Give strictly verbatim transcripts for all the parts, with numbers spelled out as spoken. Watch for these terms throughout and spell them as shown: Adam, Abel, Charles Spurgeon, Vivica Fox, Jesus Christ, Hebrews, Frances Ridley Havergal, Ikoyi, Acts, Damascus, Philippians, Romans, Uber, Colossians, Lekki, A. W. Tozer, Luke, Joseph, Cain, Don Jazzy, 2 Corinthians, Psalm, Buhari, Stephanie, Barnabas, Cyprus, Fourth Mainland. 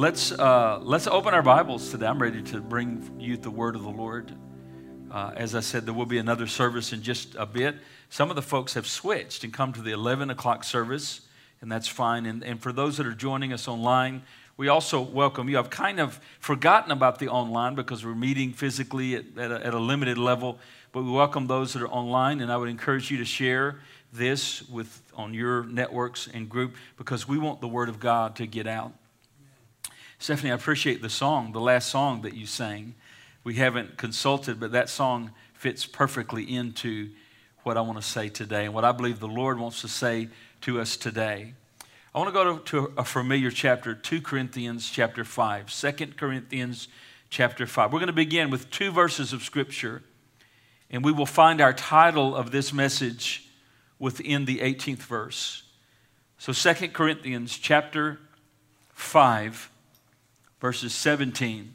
Let's, uh, let's open our Bibles today. I'm ready to bring you the word of the Lord. Uh, as I said, there will be another service in just a bit. Some of the folks have switched and come to the eleven o'clock service, and that's fine. And, and for those that are joining us online, we also welcome you. I've kind of forgotten about the online because we're meeting physically at, at, a, at a limited level, but we welcome those that are online, and I would encourage you to share this with on your networks and group because we want the Word of God to get out. Amen. Stephanie, I appreciate the song, the last song that you sang. We haven't consulted, but that song fits perfectly into what I want to say today and what I believe the Lord wants to say to us today. I want to go to, to a familiar chapter, two Corinthians chapter five. two Corinthians chapter five. We're going to begin with two verses of Scripture, and we will find our title of this message within the eighteenth verse. So two Corinthians chapter five, verses seventeen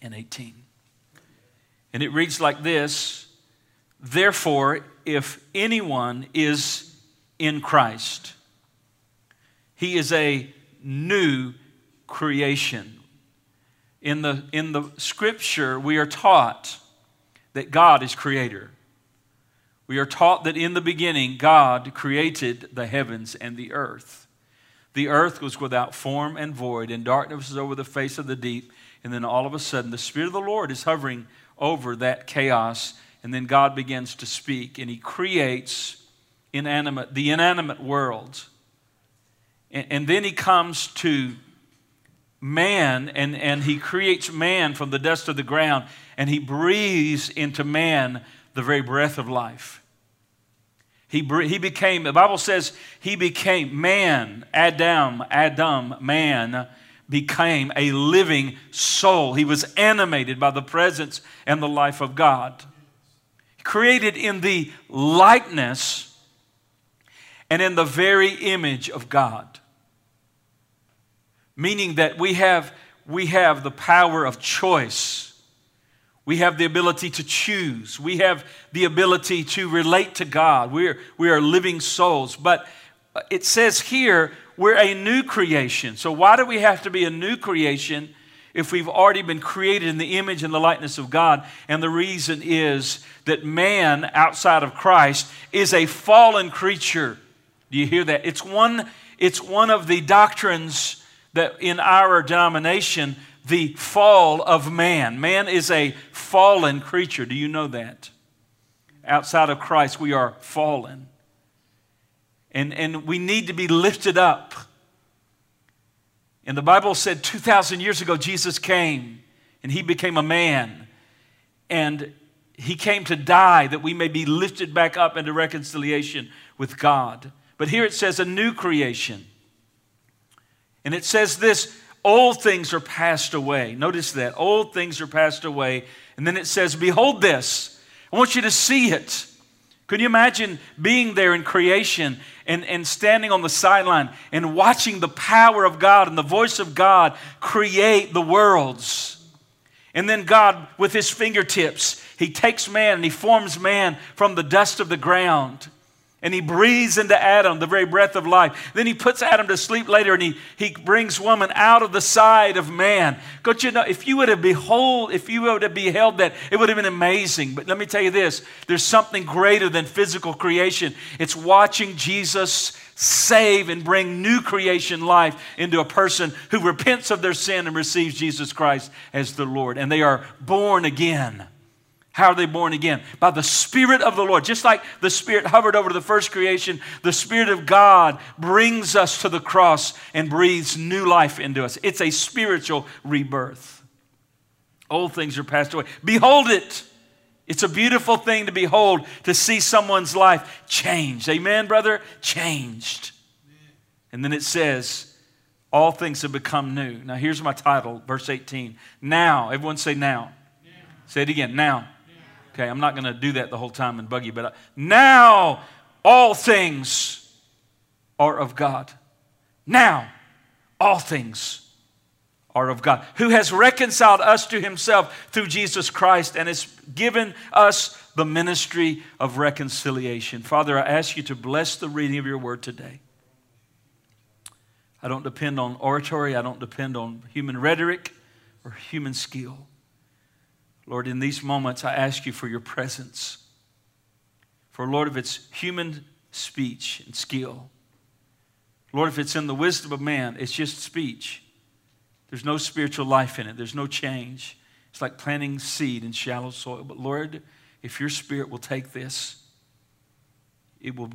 and eighteen. And it reads like this: therefore, if anyone is in Christ, he is a new creation. In the, in the Scripture, we are taught that God is creator. We are taught that in the beginning, God created the heavens and the earth. The earth was without form and void, and darkness was over the face of the deep. And then all of a sudden, the Spirit of the Lord is hovering over that chaos, and then God begins to speak, and He creates inanimate, the inanimate world. And, and then He comes to man, and, and He creates man from the dust of the ground, and He breathes into man the very breath of life. He, he became, the Bible says, He became man, Adam, Adam, man, became a living soul. He was animated by the presence and the life of God. Created in the likeness and in the very image of God. Meaning that we have, we have the power of choice. We have the ability to choose. We have the ability to relate to God. We're, we are living souls. But it says here, we're a new creation. So why do we have to be a new creation if we've already been created in the image and the likeness of God? And the reason is that man outside of Christ is a fallen creature. Do you hear that? It's one, it's one of the doctrines that in our denomination, the fall of man. Man is a fallen creature. Do you know that? Outside of Christ, we are fallen. And, and we need to be lifted up. And the Bible said two thousand years ago, Jesus came and He became a man. And He came to die that we may be lifted back up into reconciliation with God. But here it says a new creation. And it says this, old things are passed away. Notice that, old things are passed away. And then it says, behold this, I want you to see it. Could you imagine being there in creation and, and standing on the sideline and watching the power of God and the voice of God create the worlds? And then God, with His fingertips, He takes man and He forms man from the dust of the ground. And He breathes into Adam the very breath of life. Then He puts Adam to sleep later, and He, he brings woman out of the side of man. Don't you know, if you would have behold, if you would have beheld that, it would have been amazing. But let me tell you this, there's something greater than physical creation. It's watching Jesus save and bring new creation life into a person who repents of their sin and receives Jesus Christ as the Lord. And they are born again. How are they born again? By the Spirit of the Lord. Just like the Spirit hovered over the first creation, the Spirit of God brings us to the cross and breathes new life into us. It's a spiritual rebirth. Old things are passed away. Behold it. It's a beautiful thing to behold, to see someone's life changed. Amen, brother? Changed. And then it says, all things have become new. Now here's my title, verse eighteen. Now, everyone say now. Say it again, now. Okay, I'm not going to do that the whole time and bug you, but I, now all things are of God. Now all things are of God, who has reconciled us to Himself through Jesus Christ and has given us the ministry of reconciliation. Father, I ask You to bless the reading of Your word today. I don't depend on oratory. I don't depend on human rhetoric or human skill. Lord, in these moments, I ask you for your presence. For, Lord, if it's human speech and skill, Lord, if it's in the wisdom of man, it's just speech. There's no spiritual life in it. There's no change. It's like planting seed in shallow soil. But, Lord, if your Spirit will take this, it will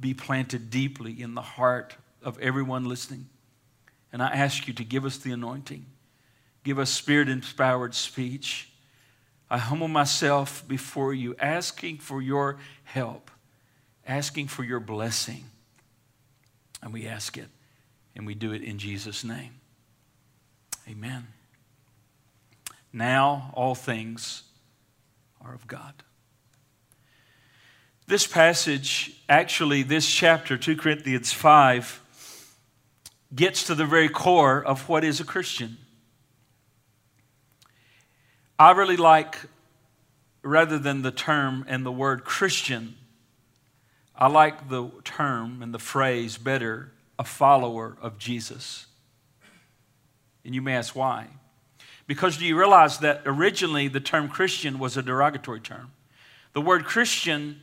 be planted deeply in the heart of everyone listening. And I ask you to give us the anointing. Give us Spirit-inspired speech. I humble myself before you, asking for your help, asking for your blessing. And we ask it, and we do it in Jesus' name. Amen. Now all things are of God. This passage, actually this chapter, two Corinthians five, gets to the very core of what is a Christian. I really like, rather than the term and the word Christian, I like the term and the phrase better, a follower of Jesus. And you may ask why. Because do you realize that originally the term Christian was a derogatory term? The word Christian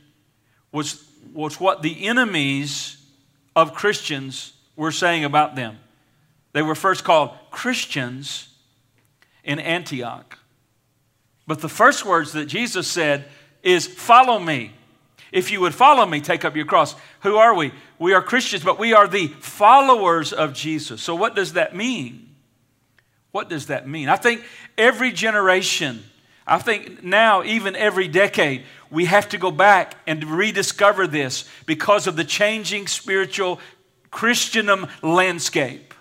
was, was what the enemies of Christians were saying about them. They were first called Christians in Antioch. But the first words that Jesus said is, follow me. If you would follow me, take up your cross. Who are we? We are Christians, but we are the followers of Jesus. So what does that mean? What does that mean? I think every generation, I think now even every decade, we have to go back and rediscover this because of the changing spiritual Christendom landscape.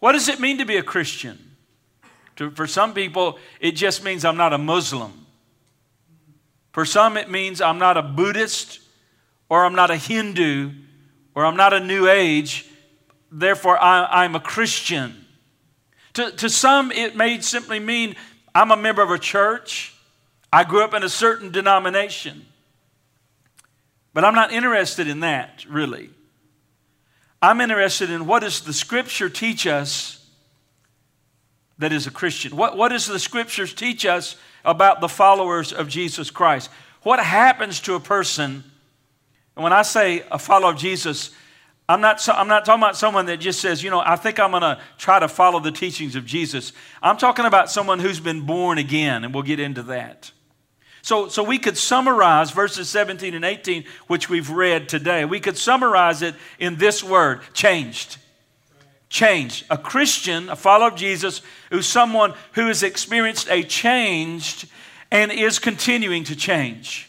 What does it mean to be a Christian? To, for some people, it just means I'm not a Muslim. For some, it means I'm not a Buddhist, or I'm not a Hindu, or I'm not a New Age, therefore I, I'm a Christian. To, to some, it may simply mean I'm a member of a church. I grew up in a certain denomination. But I'm not interested in that, really. I'm interested in what does the Scripture teach us that is a Christian? What, what does the Scriptures teach us about the followers of Jesus Christ? What happens to a person? And when I say a follower of Jesus, I'm not, so, I'm not talking about someone that just says, you know, I think I'm going to try to follow the teachings of Jesus. I'm talking about someone who's been born again, and we'll get into that. So, so we could summarize verses seventeen and eighteen, which we've read today. We could summarize it in this word, changed. Changed. A Christian, a follower of Jesus, who's someone who has experienced a change and is continuing to change.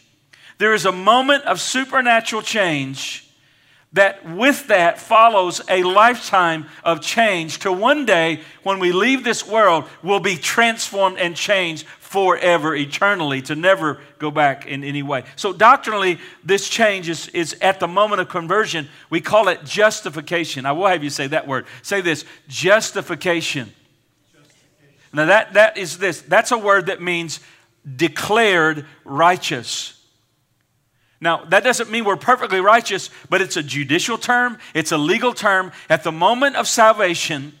There is a moment of supernatural change that with that follows a lifetime of change to one day when we leave this world, we'll be transformed and changed forever, eternally, to never go back in any way. So doctrinally, this change is, is at the moment of conversion. We call it justification. I will have you say that word. Say this, justification. justification. Now that, that is this. That's a word that means declared righteous. Now, that doesn't mean we're perfectly righteous, but it's a judicial term. It's a legal term. At the moment of salvation,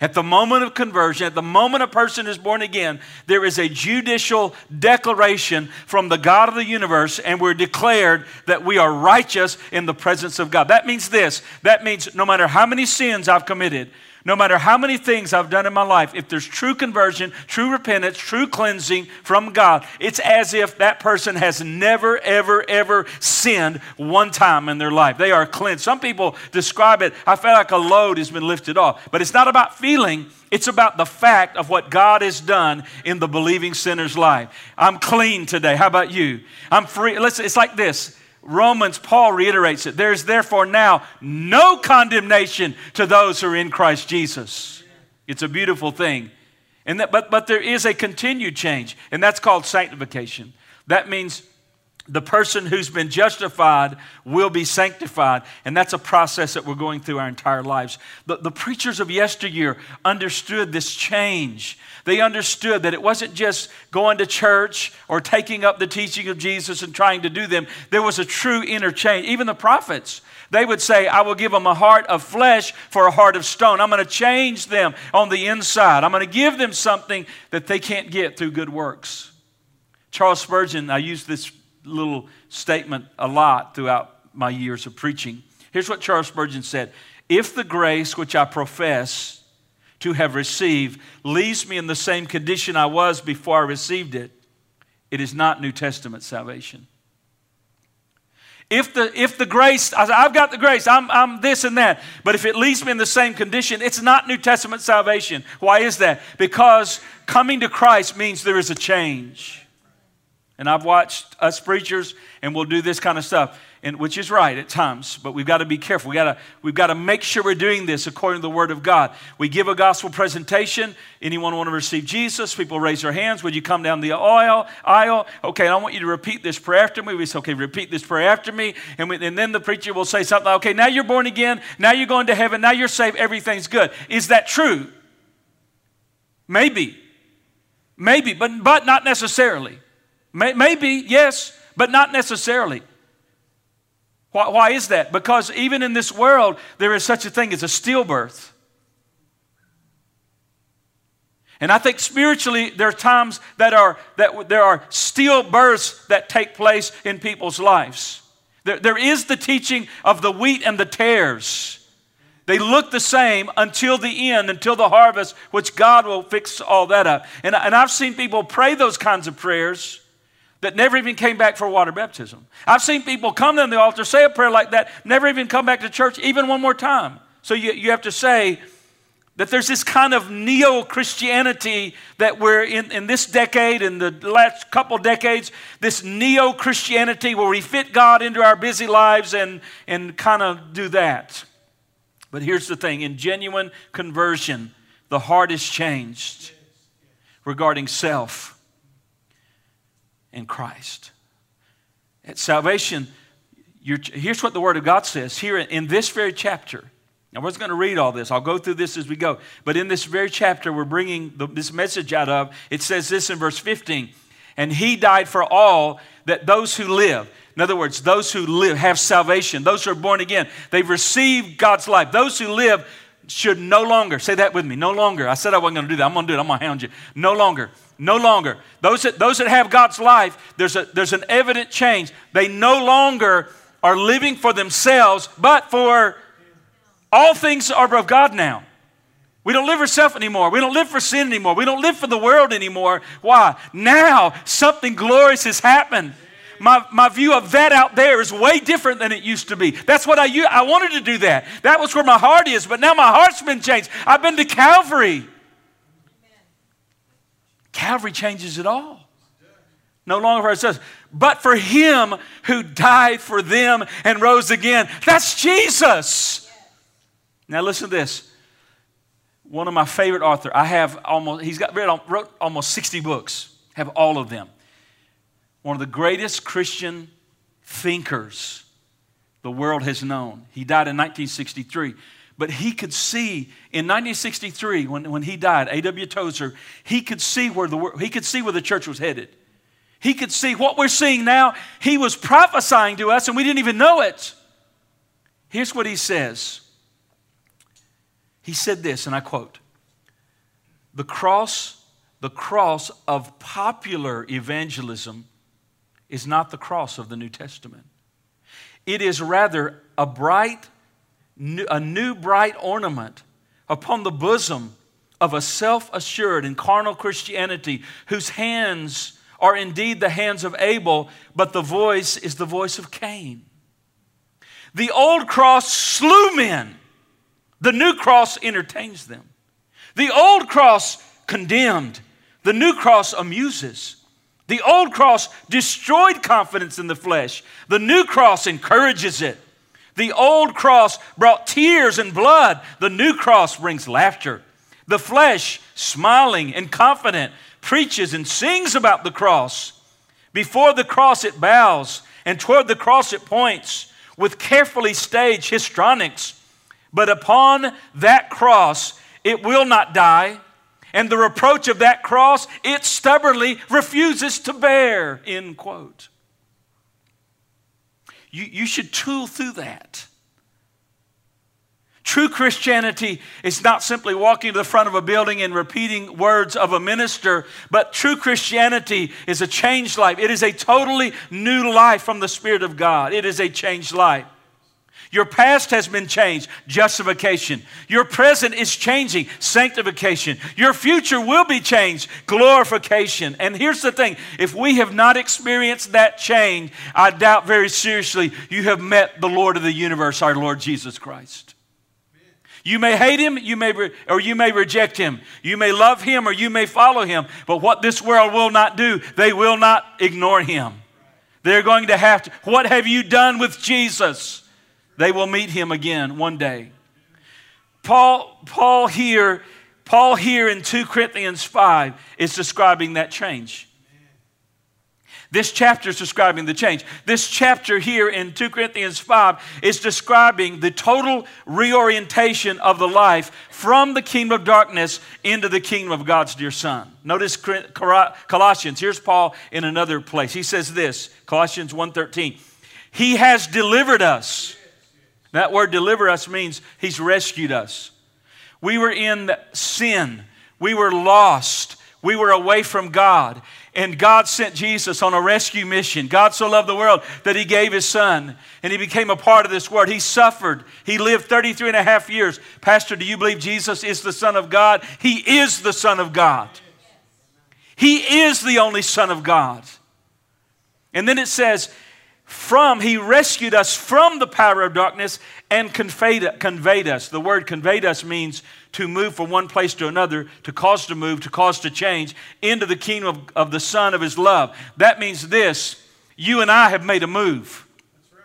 at the moment of conversion, at the moment a person is born again, there is a judicial declaration from the God of the universe, and we're declared that we are righteous in the presence of God. That means this. That means no matter how many sins I've committed, no matter how many things I've done in my life, if there's true conversion, true repentance, true cleansing from God, it's as if that person has never, ever, ever sinned one time in their life. They are cleansed. Some people describe it, I feel like a load has been lifted off. But it's not about feeling. It's about the fact of what God has done in the believing sinner's life. I'm clean today. How about you? I'm free. Listen, it's like this. Romans, Paul reiterates it. There is therefore now no condemnation to those who are in Christ Jesus. It's a beautiful thing. And that, but, but there is a continued change, and that's called sanctification. That means the person who's been justified will be sanctified, and that's a process that we're going through our entire lives. The, the preachers of yesteryear understood this change. They understood that it wasn't just going to church or taking up the teaching of Jesus and trying to do them. There was a true inner change. Even the prophets. They would say, I will give them a heart of flesh for a heart of stone. I'm going to change them on the inside. I'm going to give them something that they can't get through good works. Charles Spurgeon, I use this little statement a lot throughout my years of preaching. Here's what Charles Spurgeon said. If the grace which I profess to have received leaves me in the same condition I was before I received it, it is not New Testament salvation. If the, if the grace, I've got the grace, I'm, I'm this and that, but if it leaves me in the same condition, it's not New Testament salvation. Why is that? Because coming to Christ means there is a change. And I've watched us preachers, and we'll do this kind of stuff, and which is right at times, but we've got to be careful. We've got to, we've got to make sure we're doing this according to the Word of God. We give a gospel presentation. Anyone want to receive Jesus? People raise their hands. Would you come down the aisle? Okay, I want you to repeat this prayer after me. We say, okay, repeat this prayer after me. And, we, and then the preacher will say something like, okay, now you're born again. Now you're going to heaven. Now you're saved. Everything's good. Is that true? Maybe. Maybe, but, but not necessarily. May, maybe, yes, but not necessarily. Why, why is that? Because even in this world, there is such a thing as a stillbirth. And I think spiritually, there are times that, are, that there are stillbirths that take place in people's lives. There, there is the teaching of the wheat and the tares. They look the same until the end, until the harvest, which God will fix all that up. And, and I've seen people pray those kinds of prayers that never even came back for water baptism. I've seen people come to the altar, say a prayer like that, never even come back to church, even one more time. So you, you have to say that there's this kind of neo-Christianity that we're in, in this decade, in the last couple decades, this neo-Christianity where we fit God into our busy lives and, and kind of do that. But here's the thing, in genuine conversion, the heart is changed regarding self in Christ. At salvation, you're, here's what the Word of God says here in this very chapter. Now, we're just going to read all this. I'll go through this as we go. But in this very chapter, we're bringing the, this message out of. It says this in verse fifteen, and He died for all that those who live. In other words, those who live have salvation. Those who are born again, they've received God's life. Those who live should no longer, say that with me, no longer. I said I wasn't going to do that. I'm going to do it. I'm going to hound you. No longer. No longer. Those that, those that have God's life, there's, a, there's an evident change. They no longer are living for themselves, but for all things are of God now. We don't live for self anymore. We don't live for sin anymore. We don't live for the world anymore. Why? Now something glorious has happened. My, my view of that out there is way different than it used to be. That's what I I wanted to do that. That was where my heart is, but now my heart's been changed. I've been to Calvary. Calvary changes it all. No longer for ourselves, but for Him who died for them and rose again. That's Jesus. Now listen to this. One of my favorite authors, I have almost, he's got read, wrote almost sixty books, have all of them. One of the greatest Christian thinkers the world has known. He died in nineteen sixty-three. But he could see, in nineteen sixty-three, when, when he died, A. W. Tozer, he could see where the he could see where the church was headed. He could see what we're seeing now. He was prophesying to us, and we didn't even know it. Here's what he says. He said this, and I quote, The cross, the cross of popular evangelism is not the cross of the New Testament. It is rather a bright New, a new bright ornament upon the bosom of a self-assured and carnal Christianity whose hands are indeed the hands of Abel, but the voice is the voice of Cain. The old cross slew men. The new cross entertains them. The old cross condemned. The new cross amuses. The old cross destroyed confidence in the flesh. The new cross encourages it. The old cross brought tears and blood. The new cross brings laughter. The flesh, smiling and confident, preaches and sings about the cross. Before the cross it bows, and toward the cross it points, with carefully staged histrionics. But upon that cross it will not die, and the reproach of that cross it stubbornly refuses to bear, end quote. You, you should tool through that. True Christianity is not simply walking to the front of a building and repeating words of a minister, but true Christianity is a changed life. It is a totally new life from the Spirit of God. It is a changed life. Your past has been changed, justification. Your present is changing, sanctification. Your future will be changed, glorification. And here's the thing, if we have not experienced that change, I doubt very seriously you have met the Lord of the universe, our Lord Jesus Christ. You may hate him, you may re- or you may reject him. You may love him or you may follow him. But what this world will not do, they will not ignore him. They're going to have to, what have you done with Jesus? They will meet him again one day. Paul, Paul here, Paul here in two Corinthians five is describing that change. This chapter is describing the change. This chapter here in two Corinthians five is describing the total reorientation of the life from the kingdom of darkness into the kingdom of God's dear Son. Notice Colossians. Here's Paul in another place. He says this, Colossians one thirteen. He has delivered us. That word deliver us means he's rescued us. We were in sin. We were lost. We were away from God. And God sent Jesus on a rescue mission. God so loved the world that he gave his son. And he became a part of this world. He suffered. He lived thirty-three and a half years. Pastor, do you believe Jesus is the Son of God? He is the Son of God. He is the only Son of God. And then it says, from, he rescued us from the power of darkness and conveyed, conveyed us. The word conveyed us means to move from one place to another, to cause to move, to cause to change, into the kingdom of, of the Son of his love. That means this, you and I have made a move. That's right.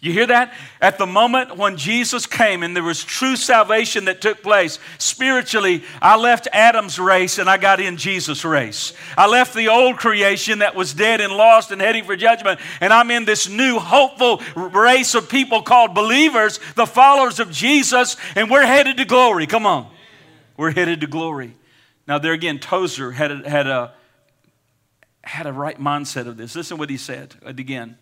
You hear that? At the moment when Jesus came and there was true salvation that took place, spiritually, I left Adam's race and I got in Jesus' race. I left the old creation that was dead and lost and heading for judgment, and I'm in this new hopeful race of people called believers, the followers of Jesus, and we're headed to glory. Come on. We're headed to glory. Now there again, Tozer had a, had a, had a right mindset of this. Listen to what he said again.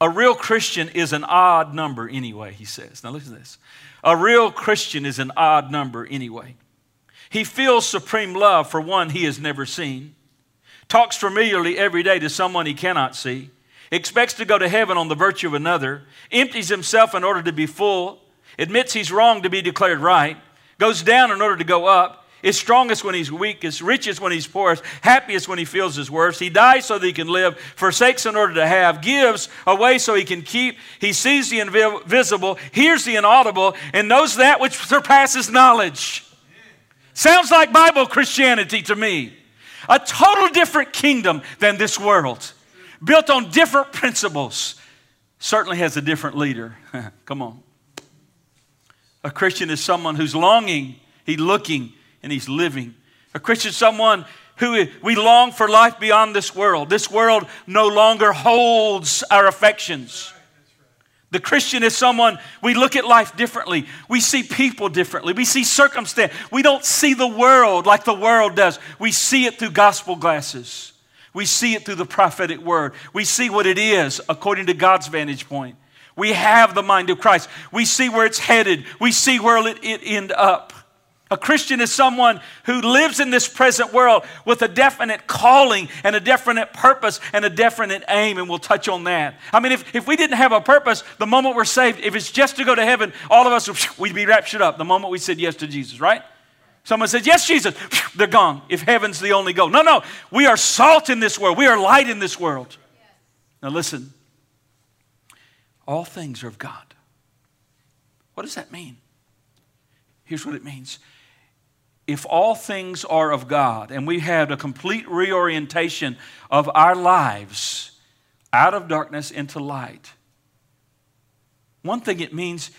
A real Christian is an odd number anyway, he says. Now listen to this. A real Christian is an odd number anyway. He feels supreme love for one he has never seen, talks familiarly every day to someone he cannot see, expects to go to heaven on the virtue of another, empties himself in order to be full, admits he's wrong to be declared right, goes down in order to go up, is strongest when he's weakest, richest when he's poorest, happiest when he feels his worst. He dies so that he can live, forsakes in order to have, gives away so he can keep. He sees the invisible, hears the inaudible, and knows that which surpasses knowledge. Sounds like Bible Christianity to me. A total different kingdom than this world, built on different principles. Certainly has a different leader. Come on. A Christian is someone who's longing, he's looking, and he's living. A Christian is someone who we long for life beyond this world. This world no longer holds our affections. The Christian is someone, we look at life differently. We see people differently. We see circumstance. We don't see the world like the world does. We see it through gospel glasses. We see it through the prophetic word. We see what it is according to God's vantage point. We have the mind of Christ. We see where it's headed. We see where it, it end up. A Christian is someone who lives in this present world with a definite calling and a definite purpose and a definite aim, and we'll touch on that. I mean, if, if we didn't have a purpose, the moment we're saved, if it's just to go to heaven, all of us, we'd be raptured up the moment we said yes to Jesus, right? Someone says, yes, Jesus, they're gone, if heaven's the only goal. No, no, we are salt in this world. We are light in this world. Now listen. All things are of God. What does that mean? Here's what it means. If all things are of God and we had a complete reorientation of our lives out of darkness into light, one thing it means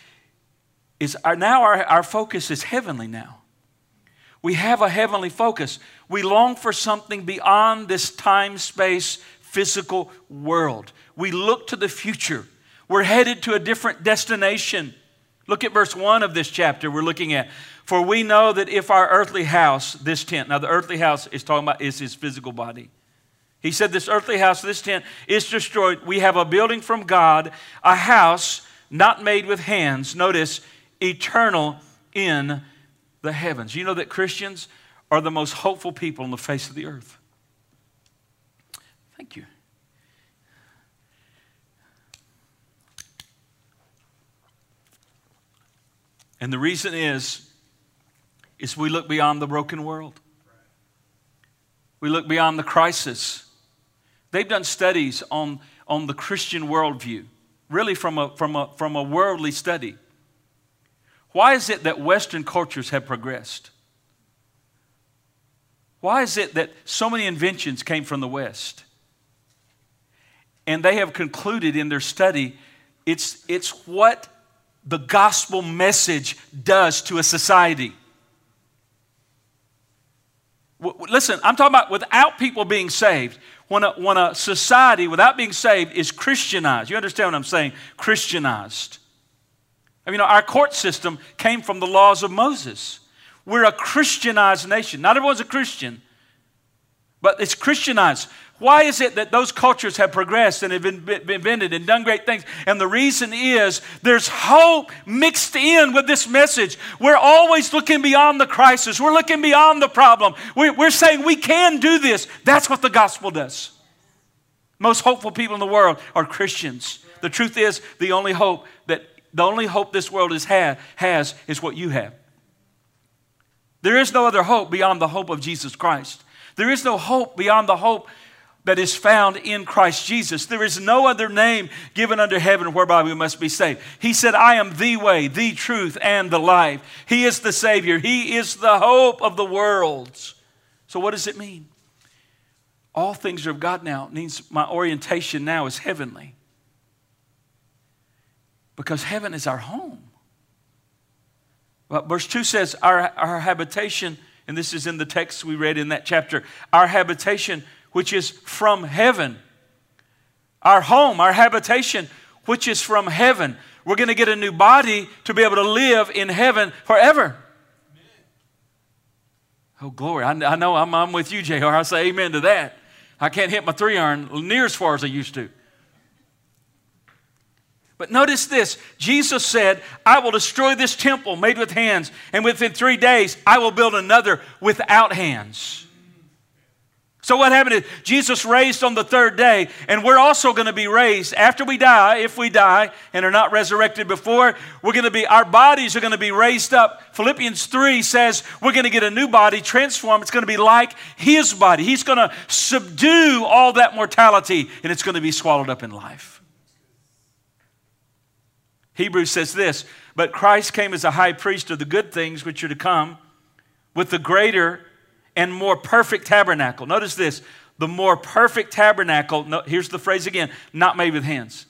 is our, now our, our focus is heavenly now. We have a heavenly focus. We long for something beyond this time, space, physical world. We look to the future. We're headed to a different destination. Look at verse one of this chapter we're looking at. For we know that if our earthly house, this tent, now the earthly house is talking about is his physical body. He said this earthly house, this tent, is destroyed. We have a building from God, a house not made with hands, notice, eternal in the heavens. You know that Christians are the most hopeful people on the face of the earth. Thank you. And the reason is, is we look beyond the broken world. We look beyond the crisis. They've done studies on, on the Christian worldview, really from a, from, a, from a worldly study. Why is it that Western cultures have progressed? Why is it that so many inventions came from the West? And they have concluded in their study, it's, it's what the gospel message does to a society. W- listen, I'm talking about without people being saved. When a, when a society without being saved is Christianized, you understand what I'm saying? Christianized. I mean, our court system came from the laws of Moses. We're a Christianized nation. Not everyone's a Christian, but it's Christianized. Why is it that those cultures have progressed and have been invented and done great things? And the reason is there's hope mixed in with this message. We're always looking beyond the crisis. We're looking beyond the problem. We're saying we can do this. That's what the gospel does. Most hopeful people in the world are Christians. The truth is, the only hope that the only hope this world has has is what you have. There is no other hope beyond the hope of Jesus Christ. There is no hope beyond the hope that is found in Christ Jesus. There is no other name given under heaven whereby we must be saved. He said, I am the way, the truth, and the life. He is the Savior. He is the hope of the world. So what does it mean? All things are of God now. It means my orientation now is heavenly. Because heaven is our home. Well, verse two says our, our habitation, and this is in the text we read in that chapter, our habitation which is from heaven. Our home, our habitation, which is from heaven. We're going to get a new body to be able to live in heaven forever. Amen. Oh, glory. I, I know I'm, I'm with you, J R. I say amen to that. I can't hit my three iron near as far as I used to. But notice this. Jesus said, I will destroy this temple made with hands, and within three days I will build another without hands. So what happened is Jesus raised on the third day, and we're also going to be raised after we die, if we die and are not resurrected before, we're going to be, our bodies are going to be raised up. Philippians three says we're going to get a new body transformed. It's going to be like his body. He's going to subdue all that mortality, and it's going to be swallowed up in life. Hebrews says this, but Christ came as a high priest of the good things which are to come with the greater and more perfect tabernacle. Notice this. The more perfect tabernacle. No, here's the phrase again. Not made with hands.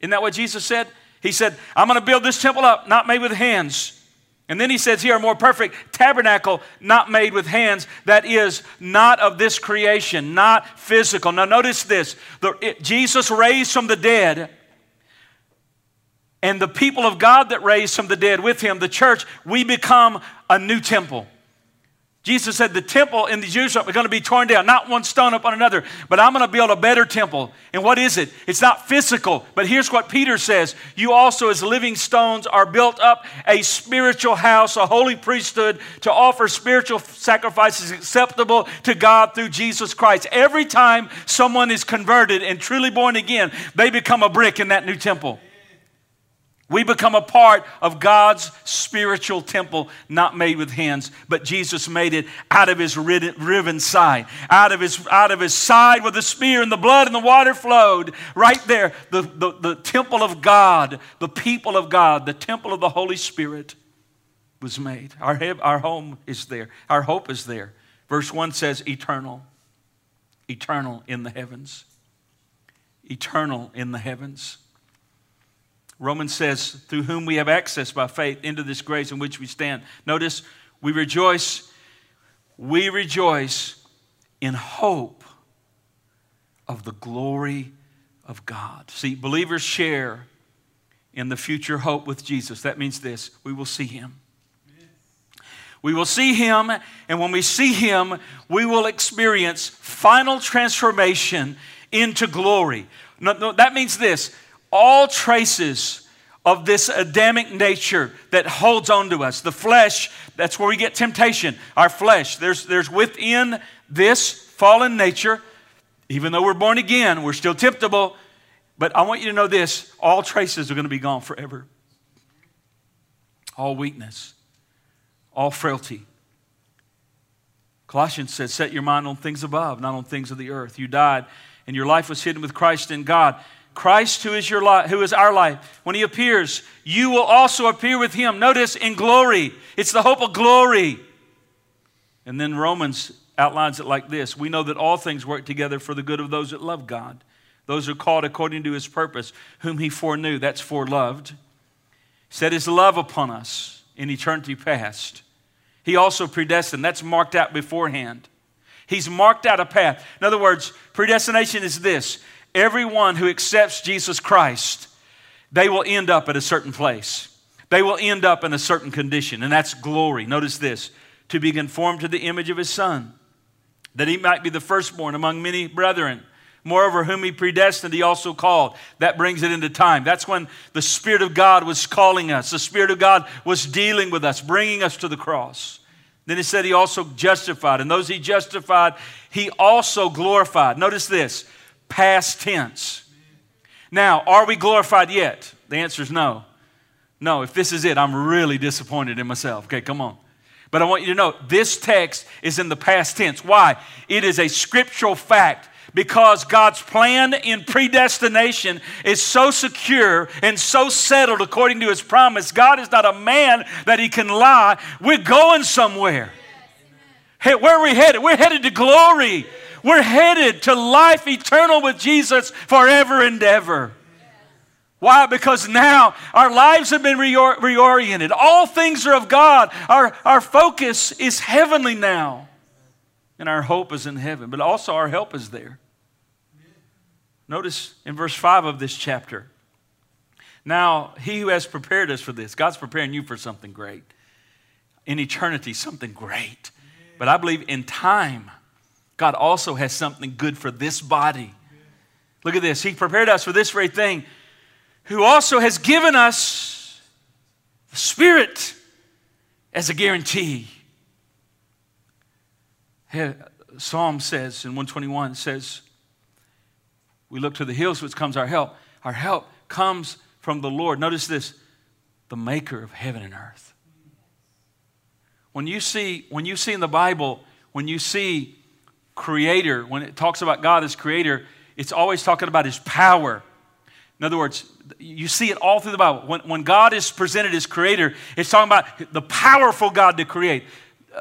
Isn't that what Jesus said? He said, I'm going to build this temple up. Not made with hands. And then he says here, a more perfect tabernacle. Not made with hands. That is not of this creation. Not physical. Now notice this. The, it, Jesus raised from the dead. And the people of God that raised from the dead with him, the church, we become a new temple. Jesus said the temple in the Jerusalem is going to be torn down, not one stone upon another, but I'm going to build a better temple. And what is it? It's not physical, but here's what Peter says. You also as living stones are built up a spiritual house, a holy priesthood to offer spiritual sacrifices acceptable to God through Jesus Christ. Every time someone is converted and truly born again, they become a brick in that new temple. We become a part of God's spiritual temple, not made with hands, but Jesus made it out of his riven side, out of his, out of his side with the spear and the blood and the water flowed. Right there, the, the, the temple of God, the people of God, the temple of the Holy Spirit was made. Our, our home is there. Our hope is there. Verse one says eternal, eternal in the heavens, eternal in the heavens. Romans says, through whom we have access by faith into this grace in which we stand. Notice, we rejoice, we rejoice in hope of the glory of God. See, believers share in the future hope with Jesus. That means this, we will see him. We will see him, and when we see him, we will experience final transformation into glory. No, no, that means this. All traces of this Adamic nature that holds on to us. The flesh, that's where we get temptation. Our flesh, there's, there's within this fallen nature, even though we're born again, we're still temptable. But I want you to know this, all traces are going to be gone forever. All weakness, all frailty. Colossians says, set your mind on things above, not on things of the earth. You died, and your life was hidden with Christ in God. Christ, who is your life, who is our life, when he appears, you will also appear with him. Notice, in glory. It's the hope of glory. And then Romans outlines it like this. We know that all things work together for the good of those that love God. Those who are called according to his purpose, whom he foreknew. That's foreloved. Set his love upon us in eternity past. He also predestined. That's marked out beforehand. He's marked out a path. In other words, predestination is this. Everyone who accepts Jesus Christ, they will end up at a certain place. They will end up in a certain condition, and that's glory. Notice this. To be conformed to the image of his Son, that he might be the firstborn among many brethren. Moreover, whom he predestined, he also called. That brings it into time. That's when the Spirit of God was calling us. The Spirit of God was dealing with us, bringing us to the cross. Then he said he also justified. And those he justified, he also glorified. Notice this, past tense. Now, are we glorified yet? The answer is no. No, if this is it, I'm really disappointed in myself. Okay, come on. But I want you to know, this text is in the past tense. Why? It is a scriptural fact. Because God's plan in predestination is so secure and so settled according to his promise. God is not a man that he can lie. We're going somewhere. Hey, where are we headed? We're headed to glory. We're headed to life eternal with Jesus forever and ever. Why? Because now our lives have been reor- reoriented. All things are of God. Our, our focus is heavenly now. And our hope is in heaven, but also our help is there. Notice in verse five of this chapter. Now, he who has prepared us for this, God's preparing you for something great. In eternity, something great. But I believe in time, God also has something good for this body. Look at this. He prepared us for this very thing, who also has given us the Spirit as a guarantee. Psalm says in one twenty-one, says, we look to the hills which comes our help. Our help comes from the Lord. Notice this, the maker of heaven and earth. When you see, when you see in the Bible, when you see creator, when it talks about God as creator, it's always talking about his power. In other words, you see it all through the Bible. When, when God is presented as creator, it's talking about the powerful God to create.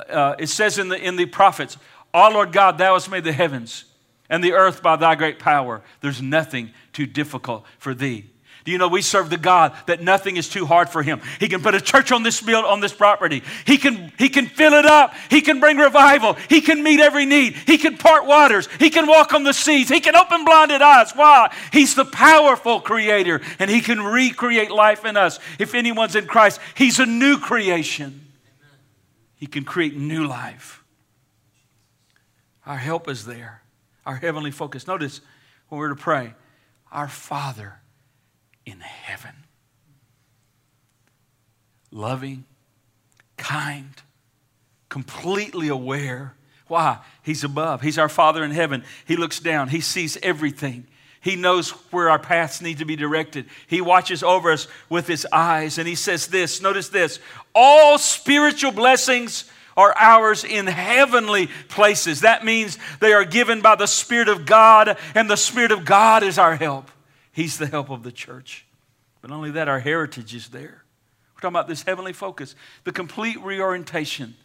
Uh, it says in the, in the prophets, "O Lord God, thou hast made the heavens and the earth by thy great power. There's nothing too difficult for thee." Do you know we serve the God that nothing is too hard for him? He can put a church on this build, on this property. He can, he can fill it up. He can bring revival. He can meet every need. He can part waters. He can walk on the seas. He can open blinded eyes. Why? He's the powerful creator, and he can recreate life in us. If anyone's in Christ, he's a new creation. He can create new life. Our help is there. Our heavenly focus. Notice when we're to pray, our Father in heaven. Loving, kind, completely aware. Why? He's above. He's our Father in heaven. He looks down. He sees everything. He knows where our paths need to be directed. He watches over us with his eyes. And he says this, notice this, all spiritual blessings are ours in heavenly places. That means they are given by the Spirit of God, and the Spirit of God is our help. He's the help of the church. But not only that, our heritage is there. We're talking about this heavenly focus, the complete reorientation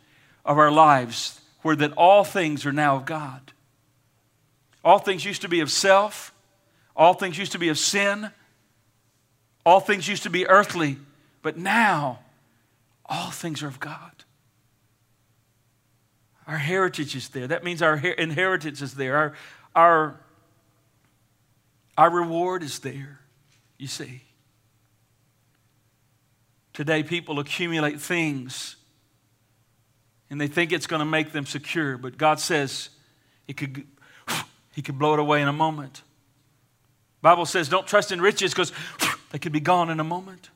of our lives where that all things are now of God. All things used to be of self. All things used to be of sin. All things used to be earthly. But now, all things are of God. Our heritage is there. That means our inheritance is there. Our, our, our reward is there, you see. Today, people accumulate things, and they think it's going to make them secure. But God says it could, he could blow it away in a moment. Bible says don't trust in riches because they could be gone in a moment.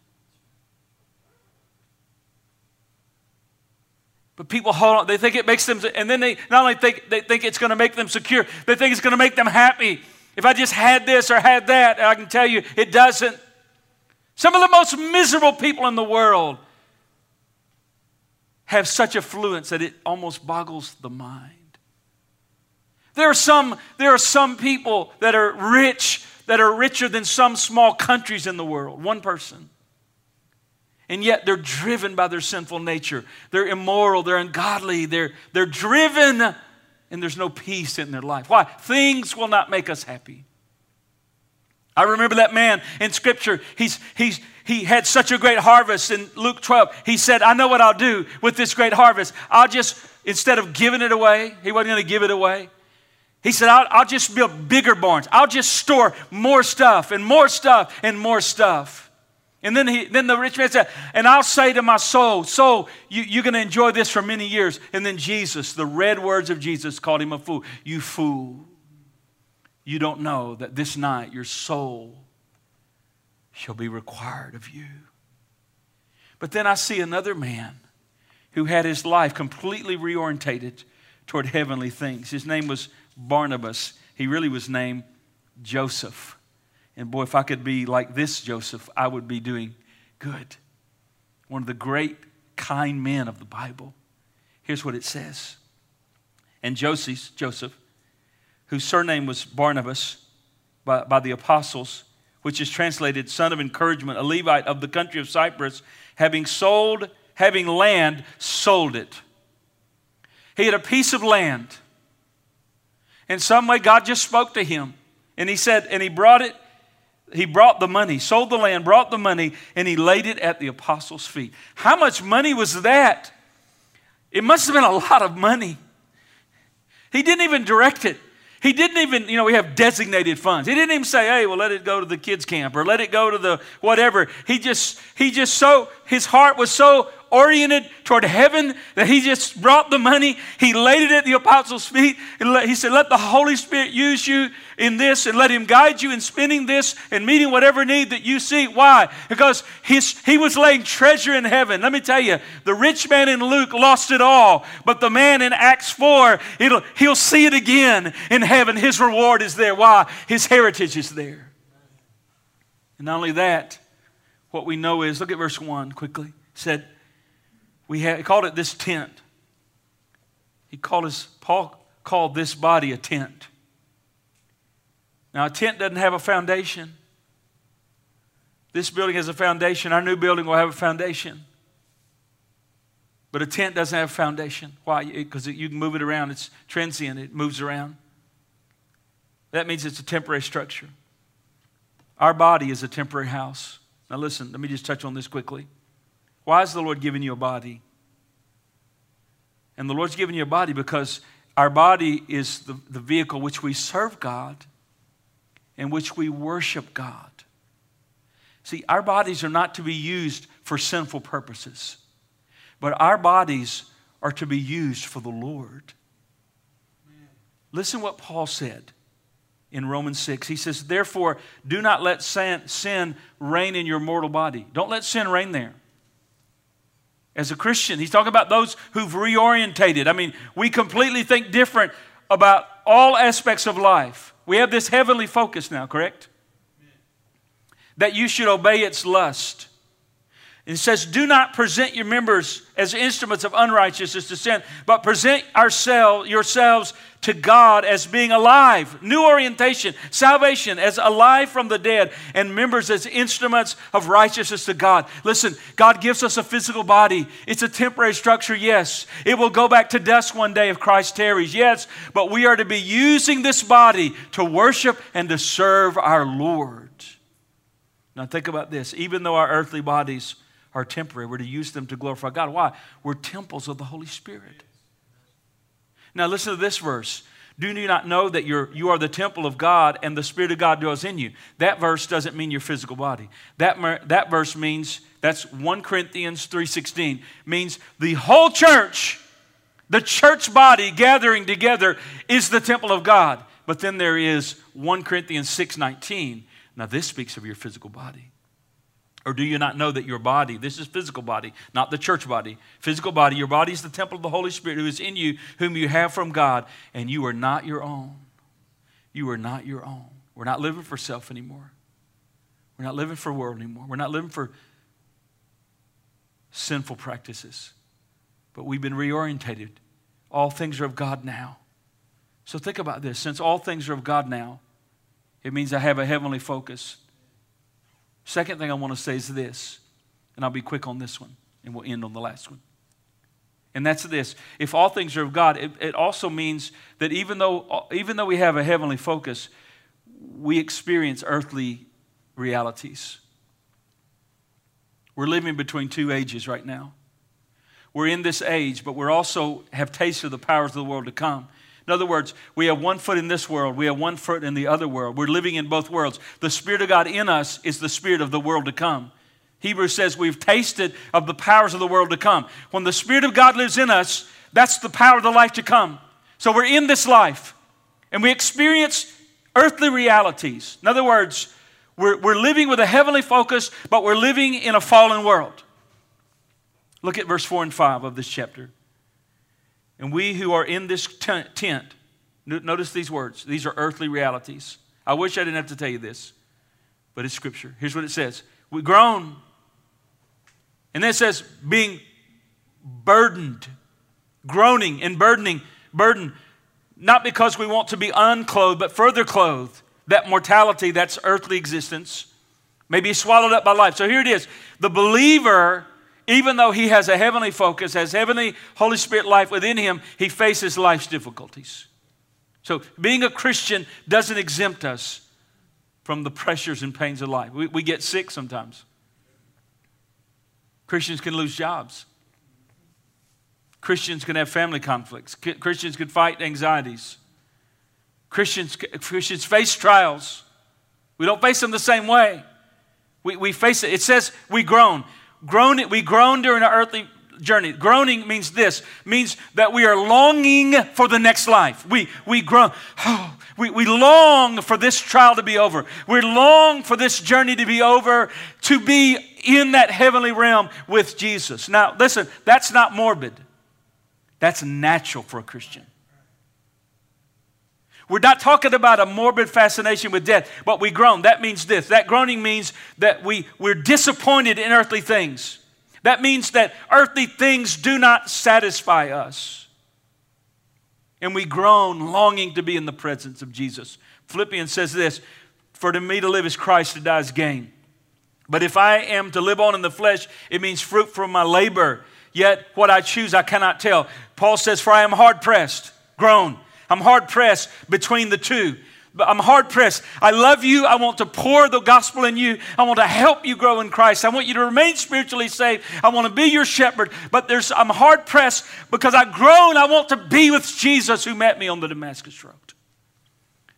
But people hold on. They think it makes them, and then they not only think they think it's going to make them secure, they think it's going to make them happy. If I just had this or had that, I can tell you it doesn't. Some of the most miserable people in the world have such affluence that it almost boggles the mind. There are some, there are some people that are rich, that are richer than some small countries in the world, one person. And yet they're driven by their sinful nature. They're immoral, they're ungodly, they're, they're driven, and there's no peace in their life. Why? Things will not make us happy. I remember that man in Scripture. He's, he's, he had such a great harvest in Luke twelve. He said, I know what I'll do with this great harvest. I'll just, instead of giving it away, he wasn't going to give it away. He said, I'll, I'll just build bigger barns. I'll just store more stuff and more stuff and more stuff. And then, he, then the rich man said, and I'll say to my soul, soul, you, you're going to enjoy this for many years. And then Jesus, the red words of Jesus called him a fool. You fool. You don't know that this night your soul shall be required of you. But then I see another man who had his life completely reorientated toward heavenly things. His name was Barnabas. He really was named Joseph. And boy, if I could be like this Joseph, I would be doing good. One of the great, kind men of the Bible. Here's what it says. And Joseph, Joseph, whose surname was Barnabas by, by the apostles, which is translated son of encouragement, a Levite of the country of Cyprus, having sold, having land, sold it. He had a piece of land. In some way, God just spoke to him. And he said, and he brought it, he brought the money, sold the land, brought the money, and he laid it at the apostles' feet. How much money was that? It must have been a lot of money. He didn't even direct it. He didn't even, you know, we have designated funds. He didn't even say, hey, well, let it go to the kids' camp or let it go to the whatever. He just, he just so, his heart was so oriented toward heaven that he just brought the money. He laid it at the apostles' feet. And let, he said, let the Holy Spirit use you in this and let him guide you in spending this and meeting whatever need that you see. Why? Because his, he was laying treasure in heaven. Let me tell you, the rich man in Luke lost it all, but the man in Acts four, it'll, he'll see it again in heaven. His reward is there. Why? His heritage is there. And not only that, what we know is, look at verse one quickly. It said, We had, he called it this tent. He called his, Paul called this body a tent. Now, a tent doesn't have a foundation. This building has a foundation. Our new building will have a foundation. But a tent doesn't have a foundation. Why? Because you can move it around. It's transient. It moves around. That means it's a temporary structure. Our body is a temporary house. Now, listen, let me just touch on this quickly. Why is the Lord giving you a body? And the Lord's giving you a body because our body is the, the vehicle which we serve God and which we worship God. See, our bodies are not to be used for sinful purposes, but our bodies are to be used for the Lord. Listen what Paul said in Romans six. He says, therefore, do not let sin reign in your mortal body. Don't let sin reign there. As a Christian, he's talking about those who've reorientated. I mean, we completely think different about all aspects of life. We have this heavenly focus now, correct? Amen. That you should obey its lust. It says, do not present your members as instruments of unrighteousness to sin, but present ourselves, yourselves to God as being alive. New orientation, salvation as alive from the dead, and members as instruments of righteousness to God. Listen, God gives us a physical body. It's a temporary structure, yes. It will go back to dust one day if Christ tarries, yes. But we are to be using this body to worship and to serve our Lord. Now think about this. Even though our earthly bodies are temporary, we're to use them to glorify God. Why? We're temples of the Holy Spirit. Now listen to this verse. Do you not know that you're, you are the temple of God and the Spirit of God dwells in you? That verse doesn't mean your physical body. That, that verse means, that's First Corinthians three sixteen, means the whole church, the church body gathering together is the temple of God. But then there is First Corinthians six nineteen. Now this speaks of your physical body. Or do you not know that your body, this is physical body, not the church body, physical body, your body is the temple of the Holy Spirit who is in you, whom you have from God, and you are not your own. You are not your own. We're not living for self anymore. We're not living for world anymore. We're not living for sinful practices. But we've been reorientated. All things are of God now. So think about this. Since all things are of God now, it means I have a heavenly focus. Second thing I want to say is this, and I'll be quick on this one, and we'll end on the last one. And that's this. If all things are of God, it, it also means that even though, even though we have a heavenly focus, we experience earthly realities. We're living between two ages right now. We're in this age, but we're also have tasted the powers of the world to come. In other words, we have one foot in this world. We have one foot in the other world. We're living in both worlds. The Spirit of God in us is the spirit of the world to come. Hebrews says we've tasted of the powers of the world to come. When the Spirit of God lives in us, that's the power of the life to come. So we're in this life, and we experience earthly realities. In other words, we're, we're living with a heavenly focus, but we're living in a fallen world. Look at verse four and five of this chapter. And we who are in this tent, notice these words. These are earthly realities. I wish I didn't have to tell you this, but it's Scripture. Here's what it says. We groan. And then it says being burdened, groaning and burdening, burden, not because we want to be unclothed, but further clothed. That mortality, that's earthly existence, may be swallowed up by life. So here it is. The believer, even though he has a heavenly focus, has heavenly Holy Spirit life within him, he faces life's difficulties. So being a Christian doesn't exempt us from the pressures and pains of life. We, we get sick sometimes. Christians can lose jobs. Christians can have family conflicts. Christians can fight anxieties. Christians, Christians face trials. We don't face them the same way. We, we face it. It says we groan. Groan, we groan during our earthly journey. Groaning means this, means that we are longing for the next life. We, we groan. Oh, we, we long for this trial to be over. We long for this journey to be over, to be in that heavenly realm with Jesus. Now, listen, that's not morbid. That's natural for a Christian. We're not talking about a morbid fascination with death, but we groan. That means this. That groaning means that we, we're disappointed in earthly things. That means that earthly things do not satisfy us. And we groan, longing to be in the presence of Jesus. Philippians says this, "For to me to live is Christ, to die is gain. But if I am to live on in the flesh, it means fruit from my labor. Yet what I choose I cannot tell." Paul says, "For I am hard-pressed," groan. I'm hard-pressed between the two. I'm hard-pressed. I love you. I want to pour the gospel in you. I want to help you grow in Christ. I want you to remain spiritually saved. I want to be your shepherd. But there's, I'm hard-pressed because I groan. I want to be with Jesus who met me on the Damascus road.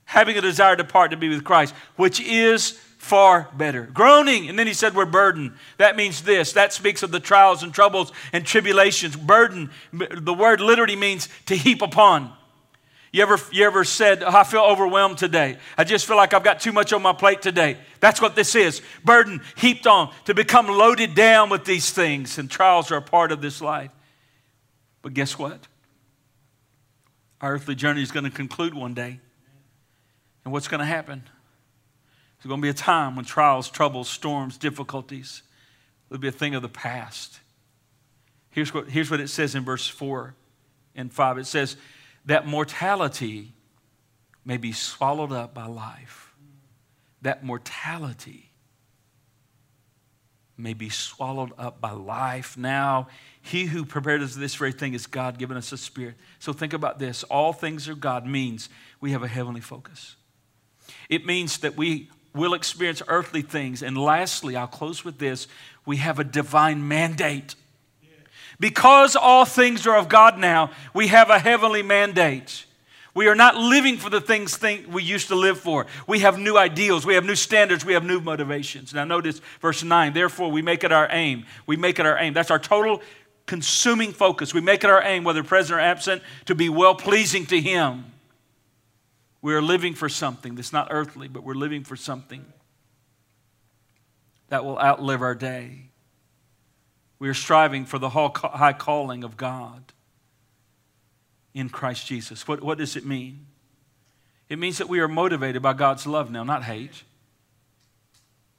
Having a desire to part to be with Christ, which is far better. Groaning. And then he said we're burdened. That means this. That speaks of the trials and troubles and tribulations. Burden. The word literally means to heap upon. You ever, you ever said, "Oh, I feel overwhelmed today. I just feel like I've got too much on my plate today." That's what this is. Burden heaped on, to become loaded down with these things. And trials are a part of this life. But guess what? Our earthly journey is going to conclude one day. And what's going to happen? There's going to be a time when trials, troubles, storms, difficulties will be a thing of the past. Here's what, here's what it says in verse four and five. It says, that mortality may be swallowed up by life. That mortality may be swallowed up by life. Now, he who prepared us this very thing is God, giving us a spirit. So think about this. All things are God means we have a heavenly focus. It means that we will experience earthly things. And lastly, I'll close with this. We have a divine mandate. Because all things are of God now, we have a heavenly mandate. We are not living for the things think we used to live for. We have new ideals. We have new standards. We have new motivations. Now notice verse nine. Therefore, we make it our aim. We make it our aim. That's our total consuming focus. We make it our aim, whether present or absent, to be well-pleasing to Him. We are living for something that's not earthly, but we're living for something. that will outlive our day. We are striving for the high calling of God in Christ Jesus. What, what does it mean? It means that we are motivated by God's love now, not hate.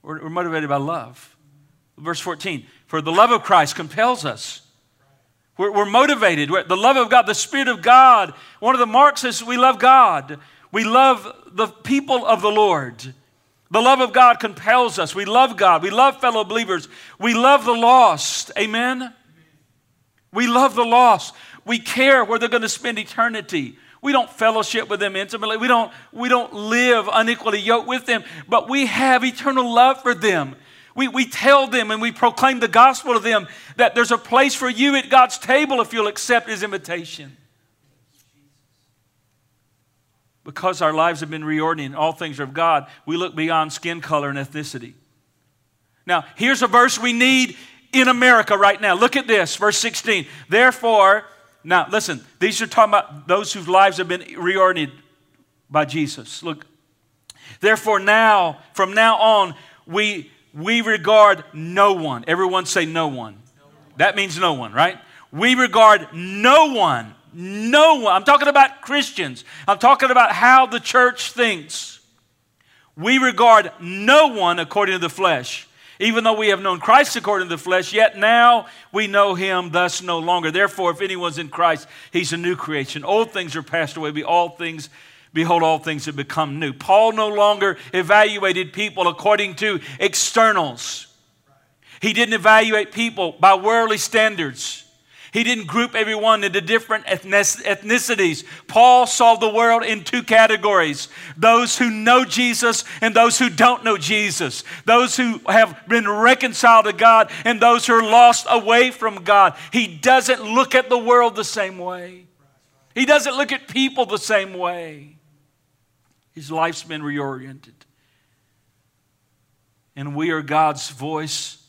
We're, we're motivated by love. Verse fourteen, for the love of Christ compels us. We're, we're motivated. We're, the love of God, the Spirit of God. One of the marks is we love God. We love the people of the Lord. The love of God compels us. We love God. We love fellow believers. We love the lost. Amen? We love the lost. We care where they're going to spend eternity. We don't fellowship with them intimately. We don't, we don't live unequally yoked with them, but we have eternal love for them. We, we tell them and we proclaim the gospel to them that there's a place for you at God's table if you'll accept His invitation. Because our lives have been reordering, all things are of God, we look beyond skin color and ethnicity. Now, here's a verse we need in America right now. Look at this, verse sixteen. Therefore, now listen, these are talking about those whose lives have been reordering by Jesus. Look, therefore now, from now on, we... We regard no one. Everyone say no one. No one. That means no one, right? We regard no one. No one. I'm talking about Christians. I'm talking about how the church thinks. We regard no one according to the flesh. Even though we have known Christ according to the flesh, yet now we know Him thus no longer. Therefore, if anyone's in Christ, he's a new creation. Old things are passed away. Be all things Behold, all things have become new. Paul no longer evaluated people according to externals. He didn't evaluate people by worldly standards. He didn't group everyone into different ethnicities. Paul saw the world in two categories, those who know Jesus and those who don't know Jesus, those who have been reconciled to God and those who are lost away from God. He doesn't look at the world the same way. He doesn't look at people the same way. His life's been reoriented. And we are God's voice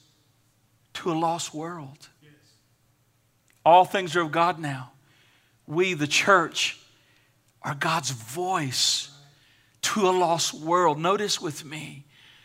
to a lost world. Yes. All things are of God now. We, the church, are God's voice to a lost world. Notice with me,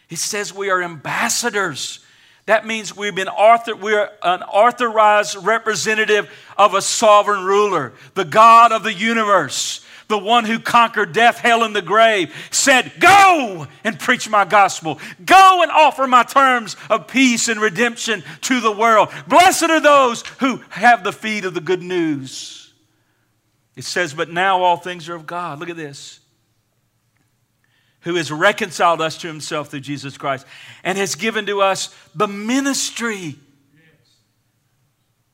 it says we are ambassadors. That means we've been author, we're an authorized representative of a sovereign ruler, the God of the universe, the one who conquered death, hell, and the grave, said, go and preach my gospel. Go and offer my terms of peace and redemption to the world. Blessed are those who have the feet of the good news. It says, but now all things are of God. Look at this. Who has reconciled us to Himself through Jesus Christ and has given to us the ministry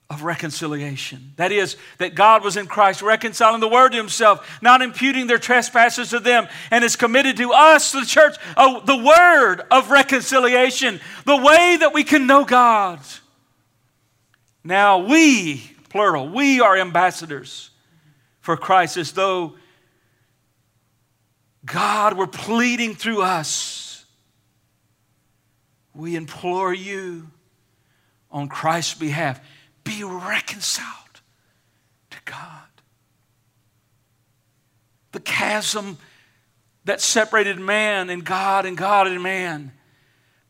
of reconciliation. That is, that God was in Christ reconciling the world to Himself, not imputing their trespasses to them, and has committed to us, the church, oh, the word of reconciliation, the way that we can know God. Now we, plural, we are ambassadors for Christ as though God, we're pleading through us. We implore you on Christ's behalf, be reconciled to God. The chasm that separated man and God and God and man,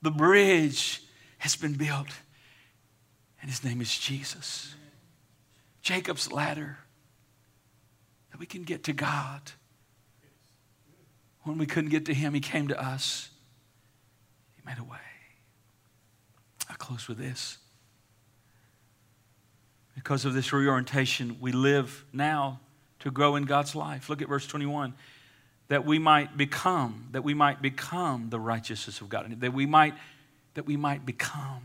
the bridge has been built, and His name is Jesus. Jacob's ladder, that we can get to God. When we couldn't get to Him, He came to us. He made a way. I close with this. Because of this reorientation, we live now to grow in God's life. Look at verse twenty-one. That we might become, that we might become the righteousness of God. That we might, that we might become.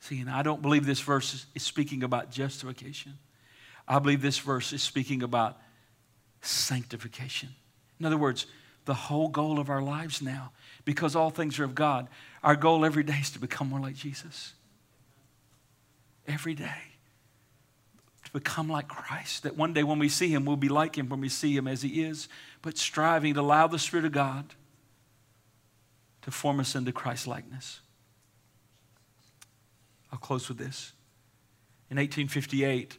See, and I don't believe this verse is speaking about justification. I believe this verse is speaking about sanctification. In other words, the whole goal of our lives now, because all things are of God, our goal every day is to become more like Jesus. Every day. To become like Christ. That one day when we see Him, we'll be like Him when we see Him as He is, but striving to allow the Spirit of God to form us into Christ's likeness. I'll close with this. In eighteen fifty-eight,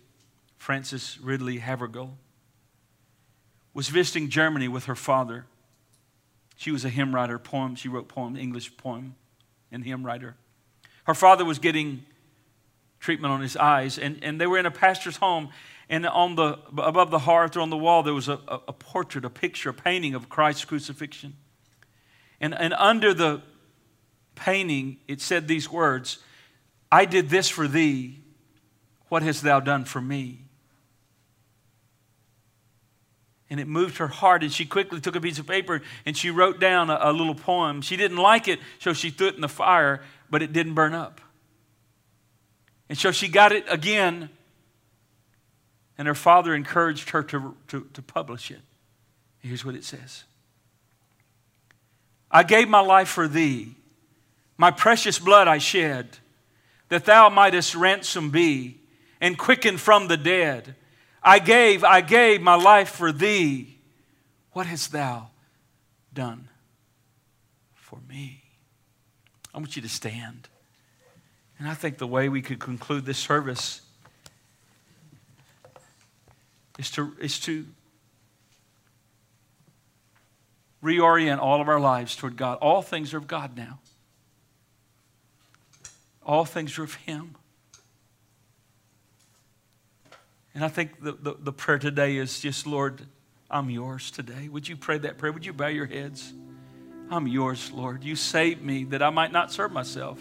Frances Ridley Havergal was visiting Germany with her father. She was a hymn writer, poem. She wrote poem, English poem. and hymn writer. Her father was getting treatment on his eyes, and, and they were in a pastor's home, and on the, above the hearth or on the wall, there was a, a portrait, a picture, a painting of Christ's crucifixion. And, and under the painting, it said these words, "I did this for thee, what hast thou done for me?" And it moved her heart, and she quickly took a piece of paper and she wrote down a, a little poem. She didn't like it, so she threw it in the fire, but it didn't burn up. And so she got it again, and her father encouraged her to, to, to publish it. And here's what it says. "I gave my life for thee, my precious blood I shed, that thou mightest ransom be, and quicken from the dead. I gave, I gave my life for thee. What hast thou done for me?" I want you to stand. And I think the way we could conclude this service is to, is to reorient all of our lives toward God. All things are of God now. All things are of Him. And I think the, the, the prayer today is just, Lord, I'm yours today. Would you pray that prayer? Would you bow your heads? I'm yours, Lord. You saved me that I might not serve myself,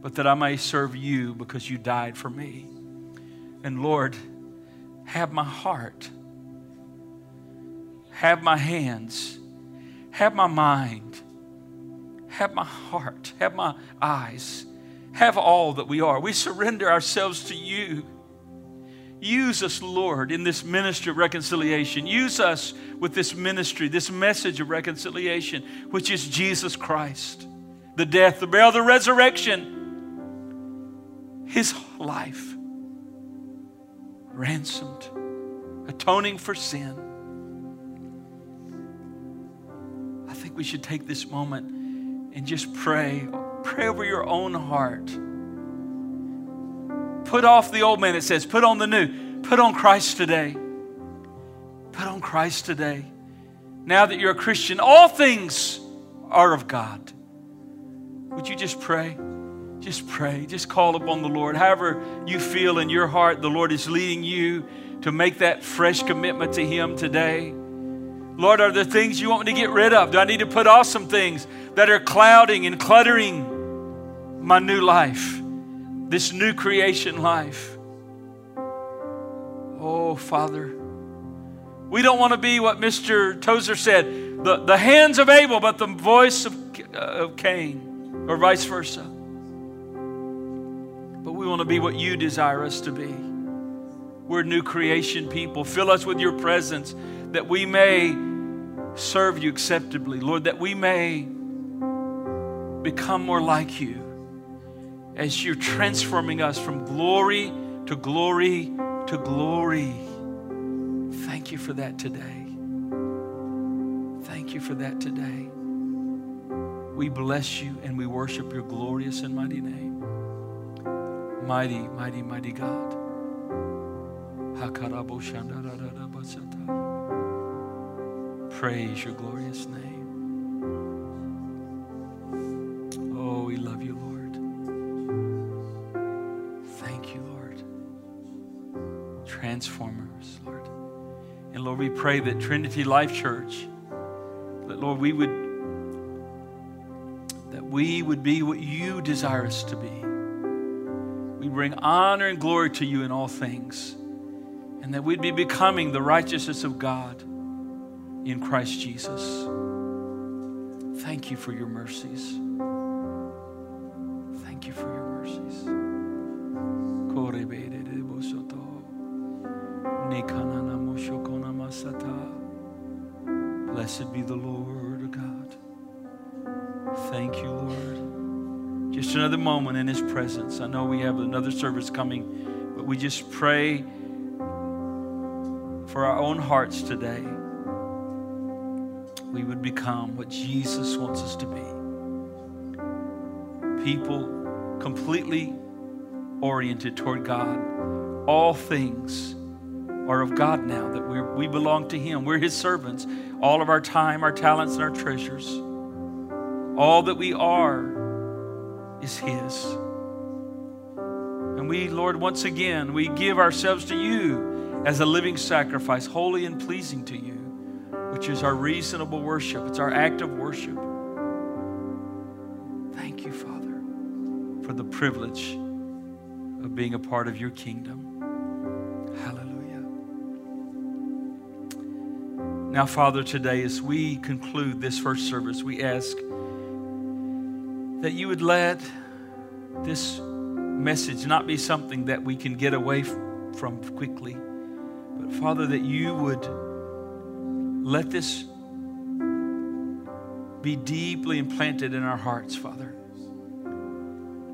but that I may serve you because you died for me. And Lord, have my heart, have my hands, have my mind, have my heart, have my eyes, have all that we are. We surrender ourselves to you. Use us, Lord, in this ministry of reconciliation. Use us with this ministry, this message of reconciliation, which is Jesus Christ, the death, the burial, the resurrection. His life ransomed, atoning for sin. I think we should take this moment and just pray. Pray over your own heart. Put off the old man, it says. Put on the new. Put on Christ today. Put on Christ today. Now that you're a Christian, all things are of God. Would you just pray? Just pray. Just call upon the Lord. However you feel in your heart, the Lord is leading you to make that fresh commitment to Him today. Lord, are there things you want me to get rid of? Do I need to put off some things that are clouding and cluttering my new life, this new creation life? Oh, Father, we don't want to be what Mister Tozer said, the, the hands of Abel, but the voice of, uh, of Cain, or vice versa. But we want to be what you desire us to be. We're new creation people. Fill us with your presence that we may serve you acceptably, Lord, that we may become more like you as you're transforming us from glory to glory to glory. Thank you for that today. Thank you for that today. We bless you and we worship your glorious and mighty name. Mighty, mighty, mighty God. Praise your glorious name. Oh, we love you, Lord. Thank you, Lord. Transform us, Lord. And Lord, we pray that Trinity Life Church, that Lord, we would, that we would be what you desire us to be. We bring honor and glory to you in all things, and that we'd be becoming the righteousness of God in Christ Jesus. Thank you for your mercies. Thank you for your mercies. Blessed be the Lord God. Thank you, Lord. Just another moment in His presence. I know we have another service coming, but we just pray for our own hearts today. We would become what Jesus wants us to be. People completely oriented toward God. All things are of God now that we're, we belong to Him. We're His servants. All of our time, our talents, and our treasures. All that we are is His. And we, Lord, once again, we give ourselves to You as a living sacrifice, holy and pleasing to You, which is our reasonable worship. It's our act of worship. Thank You, Father, for the privilege of being a part of Your kingdom. Hallelujah. Now, Father, today as we conclude this first service, we ask that You would let this message not be something that we can get away from quickly, but Father, that You would let this be deeply implanted in our hearts, Father,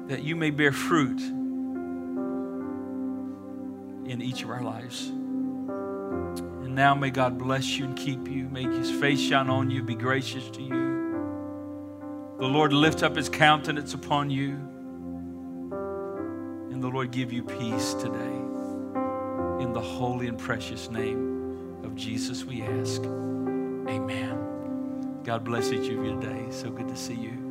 that You may bear fruit in each of our lives. And now may God bless you and keep you, make His face shine on you, be gracious to you. The Lord lift up His countenance upon you, and the Lord give you peace today. In the holy and precious name of Jesus we ask, amen. God blesses you today. So good to see you.